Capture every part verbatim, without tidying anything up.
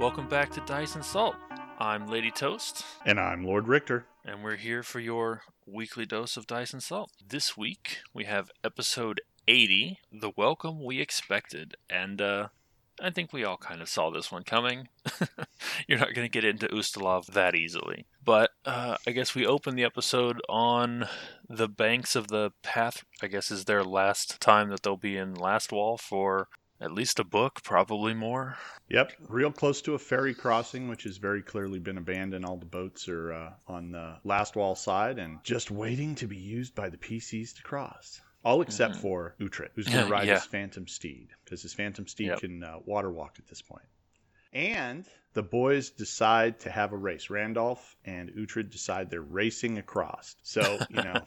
Welcome back to Dice and Salt. I'm Lady Toast. And I'm Lord Richter. And we're here for your weekly dose of Dice and Salt. This week, we have episode eighty, The Welcome We Expected. And uh, I think we all kind of saw this one coming. You're not going to get into Ustalav that easily. But uh, I guess we open the episode on the banks of the path. I guess is their last time that they'll be in Last Wall for at least a book, probably more. Yep, real close to a ferry crossing, which has very clearly been abandoned. All the boats are uh, on the Last Wall side and just waiting to be used by the P Cs to cross. All except mm-hmm. for Uhtred, who's going to ride yeah. his Phantom Steed, because his Phantom Steed yep. can uh, water walk at this point. And the boys decide to have a race. Randolph and Uhtred decide they're racing across. So, you know...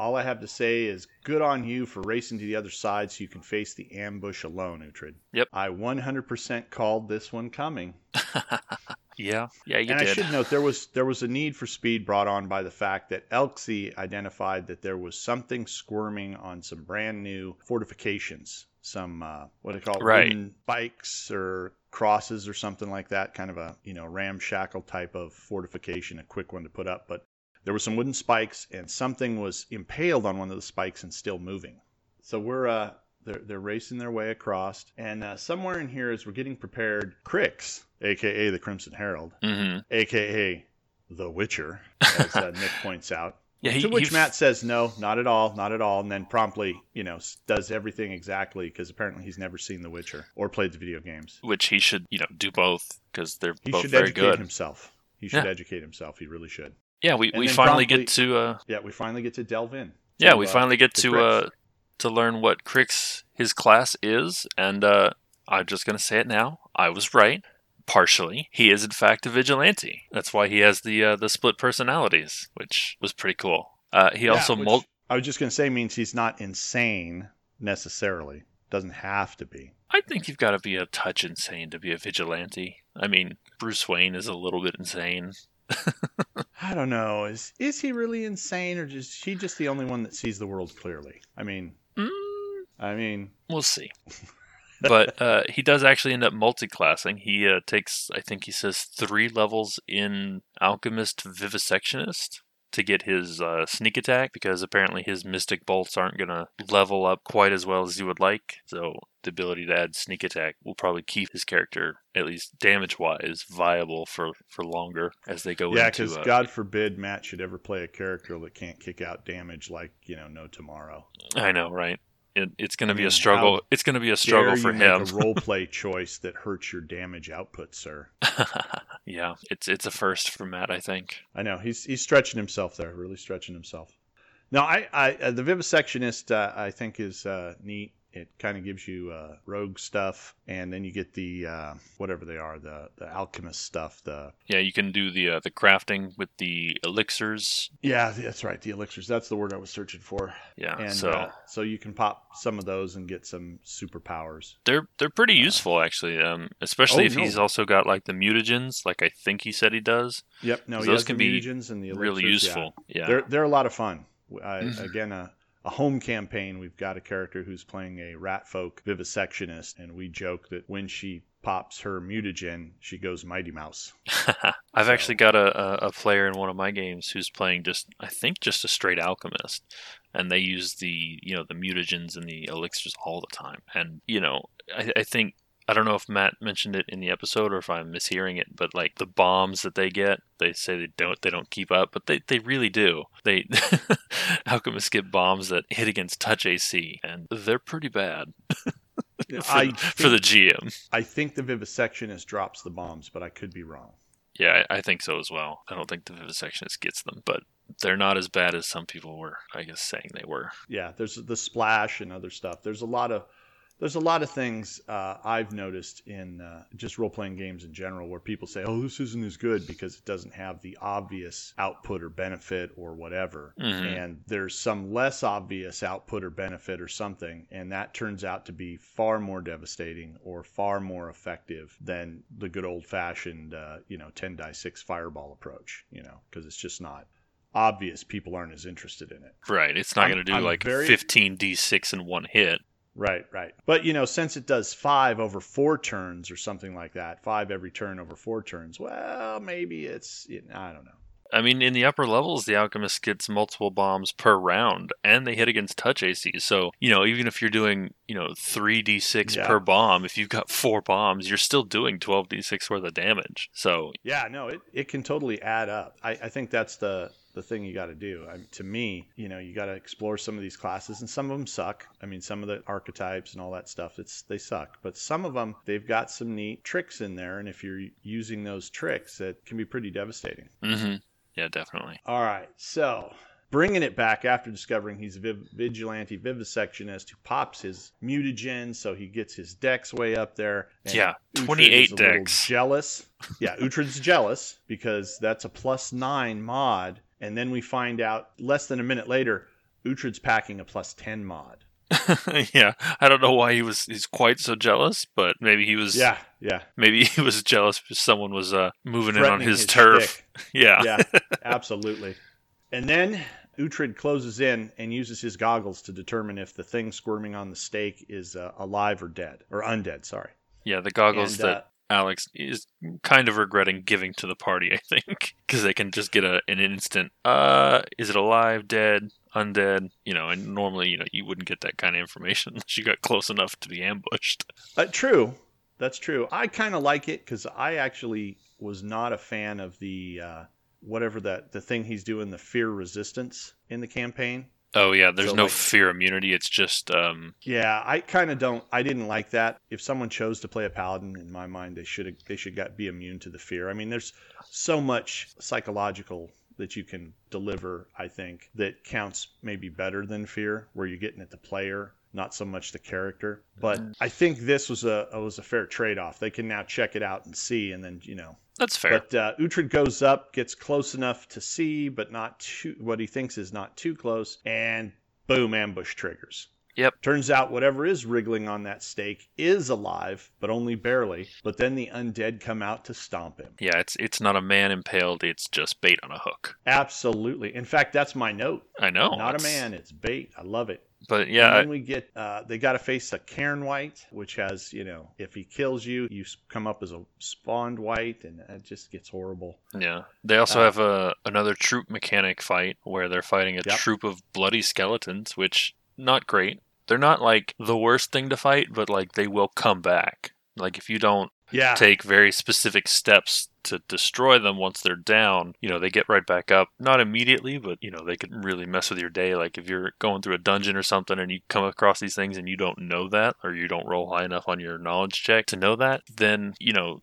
All I have to say is good on you for racing to the other side so you can face the ambush alone, Uhtred. Yep. I one hundred percent called this one coming. yeah. Yeah, you and did. And I should note, there was there was a need for speed brought on by the fact that Elksy identified that there was something squirming on some brand new fortifications. Some, uh, what do they call it? Right. Wooden bikes or crosses or something like that. Kind of a, you know, ramshackle type of fortification, a quick one to put up, but there were some wooden spikes, and something was impaled on one of the spikes and still moving. So we're uh, they're, they're racing their way across, and uh, somewhere in here as we're getting prepared, Crix, a k a the Crimson Herald, mm-hmm. a k a the Witcher, as uh, Nick points out, yeah, he, to which he... Matt says, no, not at all, not at all, and then promptly, you know, does everything exactly, because apparently he's never seen The Witcher or played the video games. Which he should, you know, do both, because they're he both very good. He should educate himself. He should yeah. educate himself. He really should. Yeah, we, we finally promptly, get to uh, yeah we finally get to delve in. Yeah, to, we finally get uh, to to, uh, to learn what Cricks his class is, and uh, I'm just gonna say it now. I was right, partially. He is in fact a vigilante. That's why he has the uh, the split personalities, which was pretty cool. Uh, he yeah, also mul- I was just gonna say means he's not insane necessarily. Doesn't have to be. I think you've got to be a touch insane to be a vigilante. I mean, Bruce Wayne is a little bit insane. I don't know. Is is he really insane, or is she just the only one that sees the world clearly? I mean, mm, I mean, we'll see. But uh, he does actually end up multiclassing. He uh, takes, I think he says, three levels in Alchemist Vivisectionist to get his uh, sneak attack, because apparently his mystic bolts aren't going to level up quite as well as you would like. So the ability to add sneak attack will probably keep his character, at least damage-wise, viable for, for longer as they go yeah, into... Yeah, because uh, God forbid Matt should ever play a character that can't kick out damage like, you know, no tomorrow. I know, right? It, it's going to be mean, a struggle. It's going to be a struggle for him. Dare you make a roleplay choice that hurts your damage output, sir. yeah, it's it's a first for Matt, I think. I know he's he's stretching himself there, really stretching himself. Now, I, I uh, the vivisectionist uh, I think is uh, neat. It kind of gives you uh, rogue stuff, and then you get the uh, whatever they are, the, the alchemist stuff. The yeah, you can do the uh, the crafting with the elixirs. Yeah, that's right, the elixirs. That's the word I was searching for. Yeah, and, so uh, so you can pop some of those and get some superpowers. They're they're pretty useful actually, um, especially oh, if no. he's also got like the mutagens, like I think he said he does. Yep, no, he those has can the mutagens be and the elixirs. Really useful. Yeah, yeah. they're they're a lot of fun. I, again, uh. a home campaign, we've got a character who's playing a rat folk vivisectionist, and we joke that when she pops her mutagen, she goes Mighty Mouse. I've so. actually got a, a player in one of my games who's playing just, I think, just a straight alchemist, and they use the, you know, the mutagens and the elixirs all the time. And, you know, I, I think, I don't know if Matt mentioned it in the episode or if I'm mishearing it, but like the bombs that they get, they say they don't they don't keep up, but they, they really do. They alchemists get bombs that hit against touch A C, and they're pretty bad for, I think, for the G M. I think the vivisectionist drops the bombs, but I could be wrong. Yeah, I, I think so as well. I don't think the vivisectionist gets them, but they're not as bad as some people were, I guess, saying they were. Yeah, there's the splash and other stuff. There's a lot of... There's a lot of things uh, I've noticed in uh, just role-playing games in general where people say, oh, this isn't as good because it doesn't have the obvious output or benefit or whatever. Mm-hmm. And there's some less obvious output or benefit or something, and that turns out to be far more devastating or far more effective than the good old-fashioned, uh, you know, ten die six fireball approach, you know, because it's just not obvious. People aren't as interested in it. Right. It's not going to do I'm like very... fifteen d six in one hit. Right, right. But, you know, since it does five over four turns or something like that, five every turn over four turns, well, maybe it's, you know, I don't know. I mean, in the upper levels, the Alchemist gets multiple bombs per round, and they hit against touch A C. So, you know, even if you're doing, you know, three d six yeah. per bomb, if you've got four bombs, you're still doing twelve d six worth of damage. So, yeah, no, it, it can totally add up. I, I think that's the... the thing you got to do. I mean, to me, you know, you got to explore some of these classes, and some of them suck. I mean, some of the archetypes and all that stuff, it's they suck. But some of them, they've got some neat tricks in there, and if you're using those tricks, it can be pretty devastating. Mm-hmm. Yeah, definitely. All right, so bringing it back after discovering he's a vigilante vivisectionist who pops his mutagen, so he gets his dex way up there. And yeah, twenty-eight Uhtred's dex. Jealous. Yeah, Uhtred's jealous because that's a plus nine mod. And then we find out less than a minute later, Uhtred's packing a plus ten mod. Yeah, I don't know why he was he's quite so jealous, but maybe he was. Yeah, yeah. Maybe he was jealous because someone was uh, moving in on his, his turf. Stick. Yeah, yeah, absolutely. And then Uhtred closes in and uses his goggles to determine if the thing squirming on the stake is uh, alive or dead or undead. Sorry. Yeah, the goggles and, that. Uh, Alex is kind of regretting giving to the party, I think, because they can just get a, an instant, uh, is it alive, dead, undead, you know, and normally, you know, you wouldn't get that kind of information unless you got close enough to be ambushed. Uh, true. That's true. I kind of like it because I actually was not a fan of the, uh, whatever that, the thing he's doing, the fear resistance in the campaign. Oh, yeah, there's so, no like, fear immunity, it's just... Um... Yeah, I kind of don't... I didn't like that. If someone chose to play a paladin, in my mind, they should they should got, be immune to the fear. I mean, there's so much psychological that you can deliver, I think, that counts maybe better than fear, where you're getting at the player, not so much the character. But mm-hmm. I think this was a was a fair trade-off. They can now check it out and see, and then, you know... That's fair. But uh, Uhtred goes up, gets close enough to see, but not too, what he thinks is not too close, and boom, ambush triggers. Yep. Turns out whatever is wriggling on that stake is alive, but only barely, but then the undead come out to stomp him. Yeah, it's it's not a man impaled, it's just bait on a hook. Absolutely. In fact, that's my note. I know. Not it's... a man, it's bait. I love it. But yeah, and then we get uh, they got to face a cairn white, which has you know if he kills you, you come up as a spawned white, and it just gets horrible. Yeah, they also uh, have a another troop mechanic fight where they're fighting a yep. troop of bloody skeletons, which not great. They're not like the worst thing to fight, but like they will come back. Like if you don't yeah. take very specific steps to destroy them once they're down, you know, they get right back up. Not immediately, but, you know, they could really mess with your day. Like if you're going through a dungeon or something and you come across these things and you don't know that, or you don't roll high enough on your knowledge check to know that, then, you know,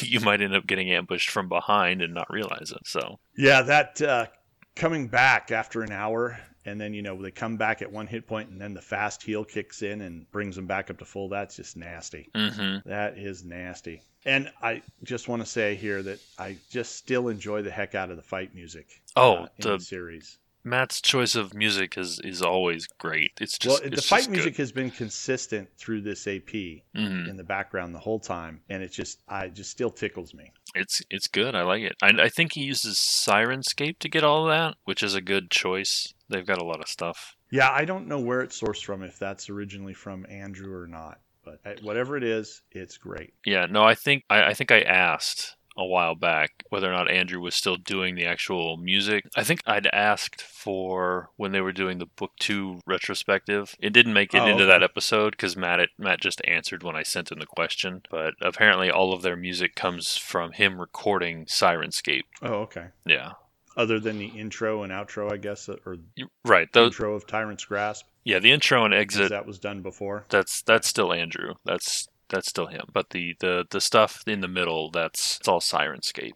you might end up getting ambushed from behind and not realize it. So, yeah, that uh, coming back after an hour... And then, you know, they come back at one hit point, and then the fast heal kicks in and brings them back up to full. That's just nasty. Mm-hmm. That is nasty. And I just want to say here that I just still enjoy the heck out of the fight music. Oh, uh, in the, the series. Matt's choice of music is, is always great. It's just well, it's the fight just music good. Has been consistent through this A P mm-hmm. in the background the whole time, and it just I just still tickles me. It's it's good. I like it. I, I think he uses Sirenscape to get all that, which is a good choice. They've got a lot of stuff. Yeah, I don't know where it's sourced from, if that's originally from Andrew or not. But whatever it is, it's great. Yeah, no, I think I, I think I asked a while back whether or not Andrew was still doing the actual music. I think I'd asked for when they were doing the book two retrospective. It didn't make it oh, into okay. that episode because Matt, Matt just answered when I sent him the question. But apparently all of their music comes from him recording Sirenscape. Oh, okay. Yeah. Other than the intro and outro, I guess, or right, the intro of Tyrant's Grasp. Yeah, the intro and exit that was done before. That's that's still Andrew. That's that's still him. But the the, the stuff in the middle, that's it's all Sirenscape.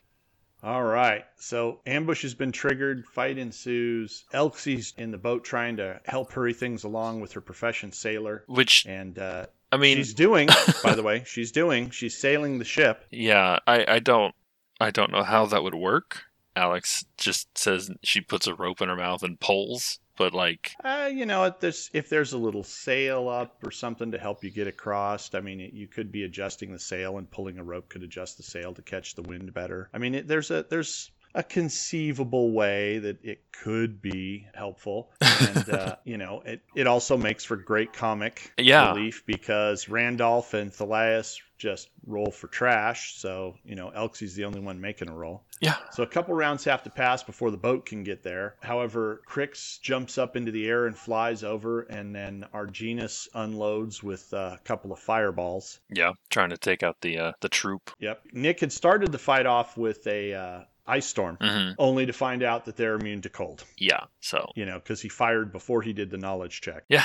All right. So ambush has been triggered. Fight ensues. Elksy's in the boat trying to help hurry things along with her profession, sailor. Which and uh, I mean, she's doing. by the way, she's doing. She's sailing the ship. Yeah, I, I don't I don't know how that would work. Alex just says she puts a rope in her mouth and pulls, but like... Uh, you know, if there's, if there's a little sail up or something to help you get across, I mean, it, you could be adjusting the sail, and pulling a rope could adjust the sail to catch the wind better. I mean, it, there's a there's a conceivable way that it could be helpful. And, uh, you know, it, it also makes for great comic yeah. relief because Randolph and Thalaeus just roll for trash. So, you know, Elksy's the only one making a roll. Yeah. So a couple rounds have to pass before the boat can get there. However, Crix jumps up into the air and flies over, and then Arginus unloads with a couple of fireballs. Yeah, trying to take out the uh, the troop. Yep. Nick had started the fight off with a uh, ice storm, mm-hmm. only to find out that they're immune to cold. Yeah, so. You know, because he fired before he did the knowledge check. Yeah,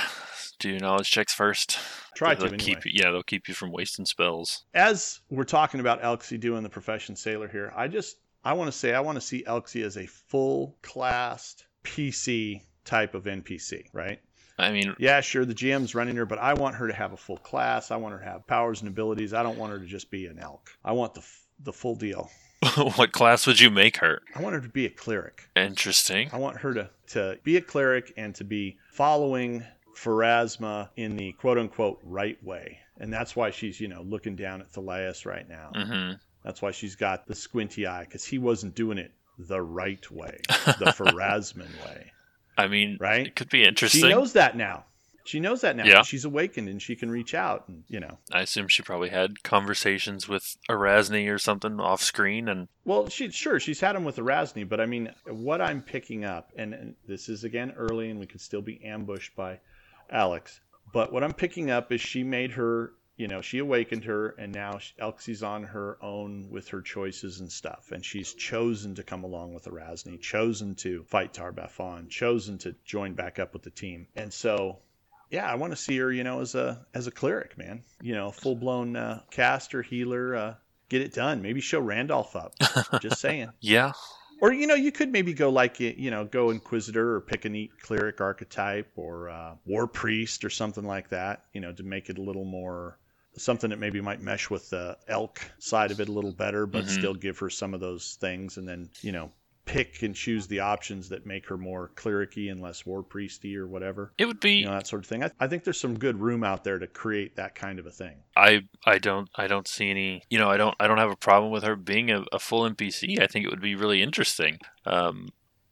do knowledge checks first. Try they'll to, anyway. Keep, yeah, they'll keep you from wasting spells. As we're talking about Elksy doing the profession sailor here, I just... I want to say I want to see Elksy as a full-classed P C type of N P C, right? I mean... Yeah, sure, the G M's running her, but I want her to have a full class. I want her to have powers and abilities. I don't want her to just be an elk. I want the the full deal. What class would you make her? I want her to be a cleric. Interesting. I want her to, to be a cleric and to be following Pharasma in the quote-unquote right way. And that's why she's, you know, looking down at Thalaeus right now. Mm-hmm. That's why she's got the squinty eye, because he wasn't doing it the right way, the Pharasman way. I mean, right? It could be interesting. She knows that now. She knows that now. Yeah. She's awakened and she can reach out. And, you know, I assume she probably had conversations with Arazni or something off screen. And well, she sure she's had them with Arazni, but I mean, what I'm picking up, and, and this is again early, and we could still be ambushed by Alex. But what I'm picking up is she made her. You know, she awakened her, and now Elksy's on her own with her choices and stuff. And she's chosen to come along with Arazni, chosen to fight Tarbaphon, chosen to join back up with the team. And so, yeah, I want to see her, you know, as a as a cleric, man. You know, full-blown uh, caster, healer, uh, get it done. Maybe show Randolph up. Just saying. Yeah. Or, you know, you could maybe go like, you know, go Inquisitor or pick a neat cleric archetype or uh, War Priest or something like that, you know, to make it a little more... Something that maybe might mesh with the elk side of it a little better, but mm-hmm. still give her some of those things. And then, you know, pick and choose the options that make her more cleric-y and less war priest-y or whatever. It would be... You know, that sort of thing. I, I think there's some good room out there to create that kind of a thing. I, I don't I don't see any... You know, I don't I don't have a problem with her being a, a full N P C. I think it would be really interesting um,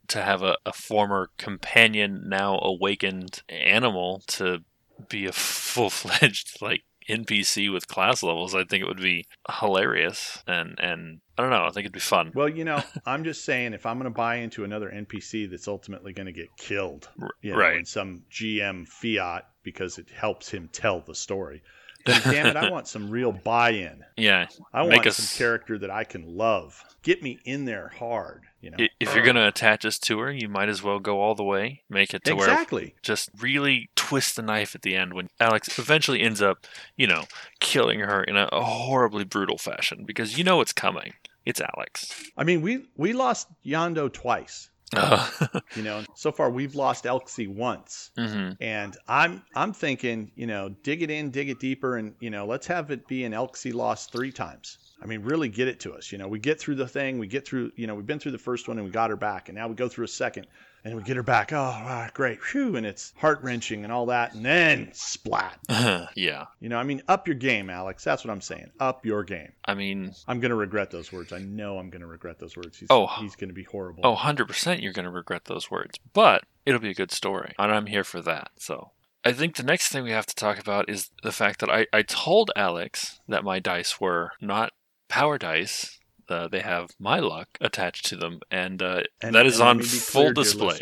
to have a, a former companion, now awakened animal to be a full-fledged, like, N P C with class levels. I think it would be hilarious, and and I don't know, I think it'd be fun. Well, you know, I'm just saying, if I'm going to buy into another N P C that's ultimately going to get killed, you know, right, in some G M fiat because it helps him tell the story, then damn it, I want some real buy-in. Yeah, I want us... some character that I can love. Get me in there hard. You know, if you're going to attach us to her, you might as well go all the way, make it to exactly. where just really twist the knife at the end when Alex eventually ends up, you know, killing her in a horribly brutal fashion, because you know it's coming. It's Alex. I mean, we, we lost Yondo twice. Uh. You know, so far we've lost Elksy once, mm-hmm. and I'm I'm thinking, you know, dig it in, dig it deeper, and you know, let's have it be an Elksy loss three times. I mean, really get it to us. You know, we get through the thing, we get through. You know, we've been through the first one and we got her back, and now we go through a second and we get her back. Oh, wow, great, whew, and it's heart wrenching and all that, and then splat. Uh, yeah, you know, I mean, up your game, Alex. That's what I'm saying. Up your game. I mean, I'm gonna regret those words. I know I'm gonna regret those words. He's, oh, he's gonna be horrible. Oh, one hundred percent. You're going to regret those words, but it'll be a good story, and I'm here for that. So I think the next thing we have to talk about is the fact that I, I told Alex that my dice were not power dice. Uh, they have my luck attached to them, and, uh, and that is and on clear, full display.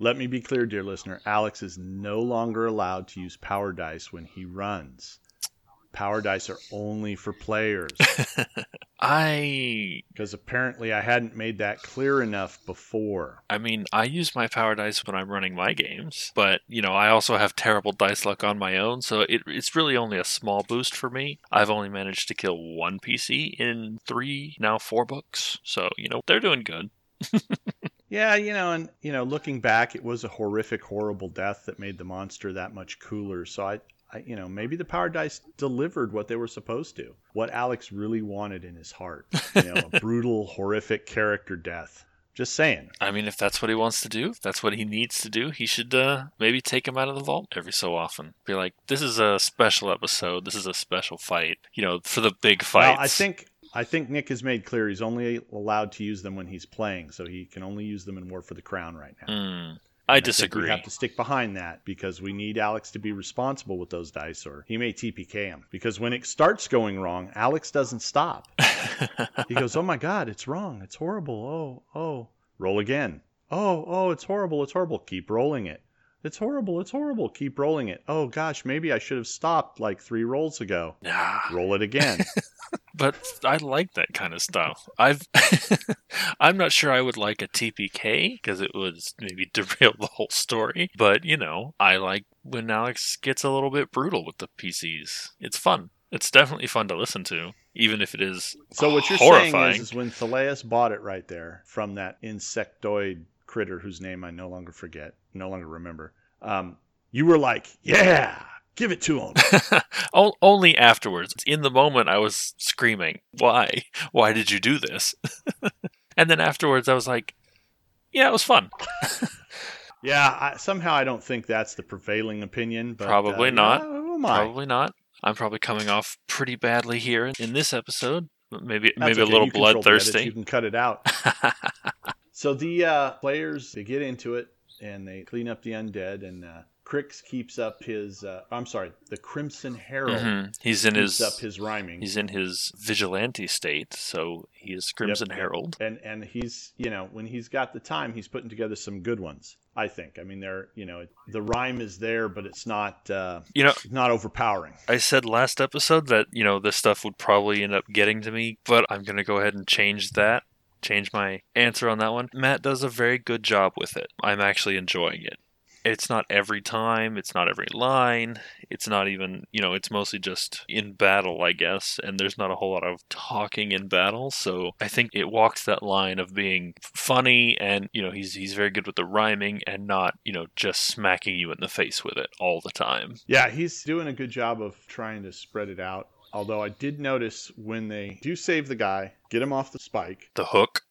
Let me be clear, dear listener. Alex is no longer allowed to use power dice when he runs. Power dice are only for players. I... Because apparently I hadn't made that clear enough before. I mean, I use my power dice when I'm running my games, but, you know, I also have terrible dice luck on my own, so it, it's really only a small boost for me. I've only managed to kill one P C in three, now four books, so, you know, they're doing good. Yeah, you know, and, you know, looking back, it was a horrific, horrible death that made the monster that much cooler, so I... I, you know, maybe the power dice delivered what they were supposed to, what Alex really wanted in his heart, you know, a brutal, horrific character death. Just saying. I mean, if that's what he wants to do, if that's what he needs to do, he should uh, maybe take him out of the vault every so often. Be like, this is a special episode. This is a special fight, you know, for the big fights. Well, I think I think Nick has made clear he's only allowed to use them when he's playing, so he can only use them in War for the Crown right now. Mm, I and disagree. I we have to stick behind that because we need Alex to be responsible with those dice, or he may T P K him. Because when it starts going wrong, Alex doesn't stop. He goes, oh my God, it's wrong. It's horrible. Oh, oh. Roll again. Oh, oh, it's horrible. It's horrible. Keep rolling it. It's horrible. It's horrible. Keep rolling it. Oh, gosh, maybe I should have stopped like three rolls ago. Nah. Roll it again. But I like that kind of stuff. I've, I'm not sure I would like a T P K because it would maybe derail the whole story. But, you know, I like when Alex gets a little bit brutal with the P Cs. It's fun. It's definitely fun to listen to, even if it is so what you're horrifying. Saying is, is when Thalaeus bought it right there from that insectoid critter whose name I no longer forget, no longer remember, um, you were like, yeah! Give it to him. Only afterwards. In the moment, I was screaming, why? Why did you do this? And then afterwards, I was like, yeah, it was fun. yeah, I, somehow I don't think that's the prevailing opinion. But, probably uh, not. Yeah, probably not. I'm probably coming off pretty badly here in this episode. Maybe that's maybe okay. A little bloodthirsty. You can cut it out. So the uh, players, they get into it, and they clean up the undead, and... Uh, Crix keeps up his, uh, I'm sorry, the Crimson Herald. Mm-hmm. He's in keeps his up his rhyming. He's in his vigilante state, so he is Crimson yep. Herald. And and he's, you know, when he's got the time, he's putting together some good ones. I think. I mean, they're, you know, the rhyme is there, but it's not, uh, you know, not overpowering. I said last episode that you know this stuff would probably end up getting to me, but I'm going to go ahead and change that. Change my answer on that one. Matt does a very good job with it. I'm actually enjoying it. It's not every time, it's not every line, it's not even, you know, it's mostly just in battle, I guess, and there's not a whole lot of talking in battle, so I think it walks that line of being funny and, you know, he's he's very good with the rhyming and not, you know, just smacking you in the face with it all the time. Yeah, he's doing a good job of trying to spread it out, although I did notice when they do save the guy, get him off the spike. The hook.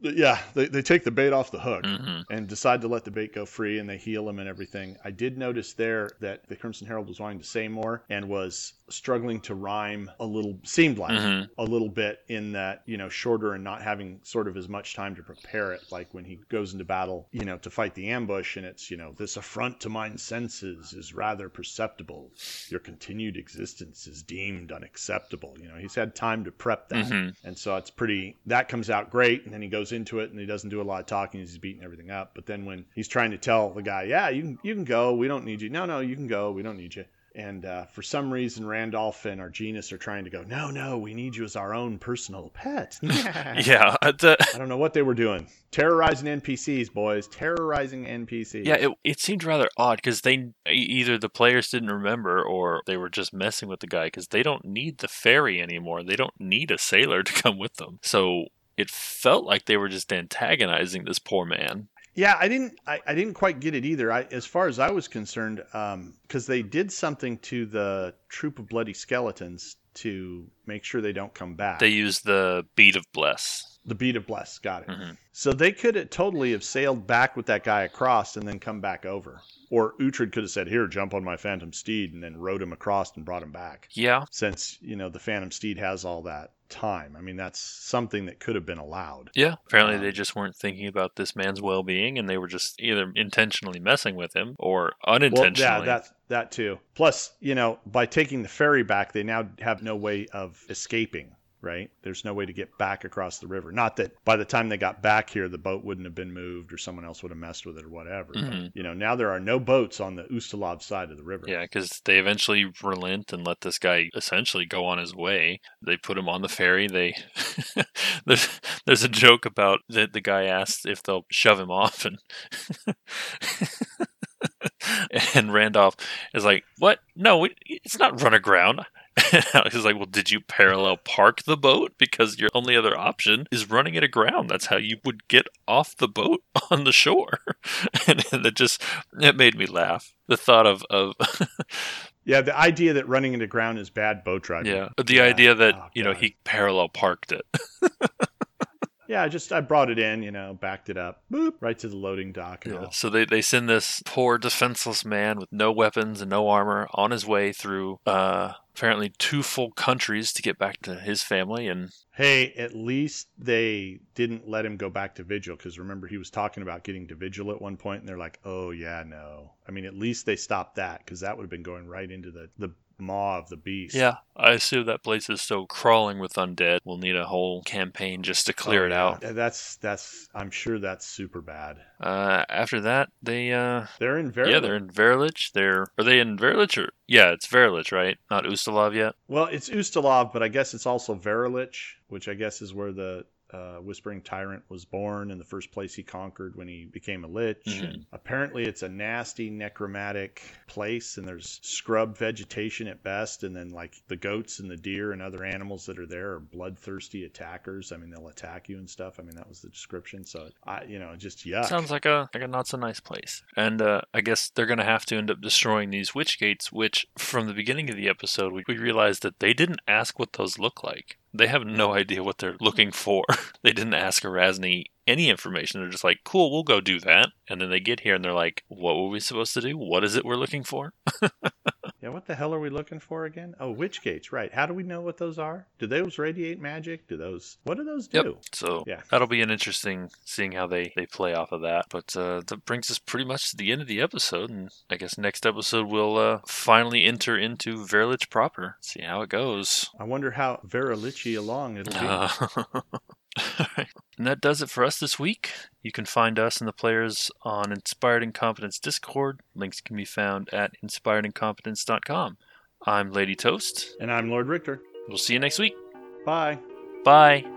yeah, they they take the bait off the hook mm-hmm. and decide to let the bait go free, and they heal him and everything. I did notice there that the Crimson Herald was wanting to say more and was struggling to rhyme a little, seemed like mm-hmm. a little bit in that, you know, shorter and not having sort of as much time to prepare it. Like when he goes into battle, you know, to fight the ambush, and it's, you know, this affront to mine senses is rather perceptible. Your continued existence is deemed unacceptable. You know, he's had time to prep that. Mm-hmm. And so it's pretty, that comes out great. And then he goes into it and he doesn't do a lot of talking. He's beating everything up. But then when he's trying to tell the guy, yeah, you can, you can go. We don't need you. No, no, you can go. We don't need you. And uh, for some reason, Randolph and Arginus are trying to go, no, no, we need you as our own personal pet. Yeah. yeah the... I don't know what they were doing. Terrorizing N P Cs, boys. Terrorizing N P Cs. Yeah, it, it seemed rather odd because they either the players didn't remember or they were just messing with the guy because they don't need the fairy anymore. They don't need a sailor to come with them. So... It felt like they were just antagonizing this poor man. Yeah, I didn't I, I didn't quite get it either. I, as far as I was concerned, um, because they did something to the troop of bloody skeletons to make sure they don't come back. They used the bead of bless. The bead of bless, got it. Mm-hmm. So they could have totally have sailed back with that guy across and then come back over. Or Uhtred could have said, here, jump on my Phantom Steed, and then rode him across and brought him back. Yeah. Since, you know, the Phantom Steed has all that time. I mean, that's something that could have been allowed. Yeah. Apparently um, they just weren't thinking about this man's well-being, and they were just either intentionally messing with him or unintentionally. Well, yeah, that, that too. Plus, you know, by taking the ferry back, they now have no way of escaping. Right? There's no way to get back across the river. Not that by the time they got back here, the boat wouldn't have been moved or someone else would have messed with it or whatever. Mm-hmm. But, you know, now there are no boats on the Ustalav side of the river. Yeah, because they eventually relent and let this guy essentially go on his way. They put him on the ferry. They there's, there's a joke about that the guy asks if they'll shove him off. And, and Randolph is like, what? No, it, it's not run aground. And Alex is like, well, did you parallel park the boat? Because your only other option is running it aground. That's how you would get off the boat on the shore. And that just, it made me laugh. The thought of... of yeah, the idea that running it aground is bad boat driving. Yeah, the yeah. idea that, oh, you know, he parallel parked it. Yeah, I just, I brought it in, you know, backed it up, boop, right to the loading dock. Yeah. All. So they, they send this poor defenseless man with no weapons and no armor on his way through... uh apparently two full countries to get back to his family. And hey, at least they didn't let him go back to Vigil, because remember he was talking about getting to Vigil at one point, and they're like, oh yeah, no. I mean, at least they stopped that, because that would have been going right into the, the maw of the beast. Yeah, I assume that place is still crawling with undead. We'll need a whole campaign just to clear oh, it yeah. out. That's, that's, I'm sure that's super bad. Uh, after that, they... Uh, they're in Verilich. Yeah, they're in Verilich. They're, are they in Verilich? Or, yeah, it's Verilich, right? Not Ustalav yet? Well, it's Ustalav, but I guess it's also Verilich, which I guess is where the... Uh, Whispering Tyrant was born, in the first place he conquered when he became a lich. Mm-hmm. And apparently it's a nasty necromantic place, and there's scrub vegetation at best, and then like the goats and the deer and other animals that are there are bloodthirsty attackers. I mean, they'll attack you and stuff. I mean, that was the description. So I, you know, just yuck. Sounds like a like a not so nice place. And uh, I guess they're gonna have to end up destroying these witch gates, which from the beginning of the episode we, we realized that they didn't ask what those look like. They have no idea what they're looking for. They didn't ask Arazni any information. They're just like, cool, we'll go do that. And then they get here and they're like, what were we supposed to do? What is it we're looking for? Yeah, what the hell are we looking for again? Oh, witch gates, right. How do we know what those are? Do those radiate magic? Do those, what do those do? Yep. So yeah. That'll be an interesting seeing how they, they play off of that. But uh, that brings us pretty much to the end of the episode. And I guess next episode we'll uh, finally enter into Verilich proper. See how it goes. I wonder how Verilich along it'll be. Uh, All right. And that does it for us this week. You can find us and the players on Inspired Incompetence Discord. Links can be found at inspired incompetence dot com. I'm Lady Toast. And I'm Lord Richter. We'll see you next week. Bye. Bye.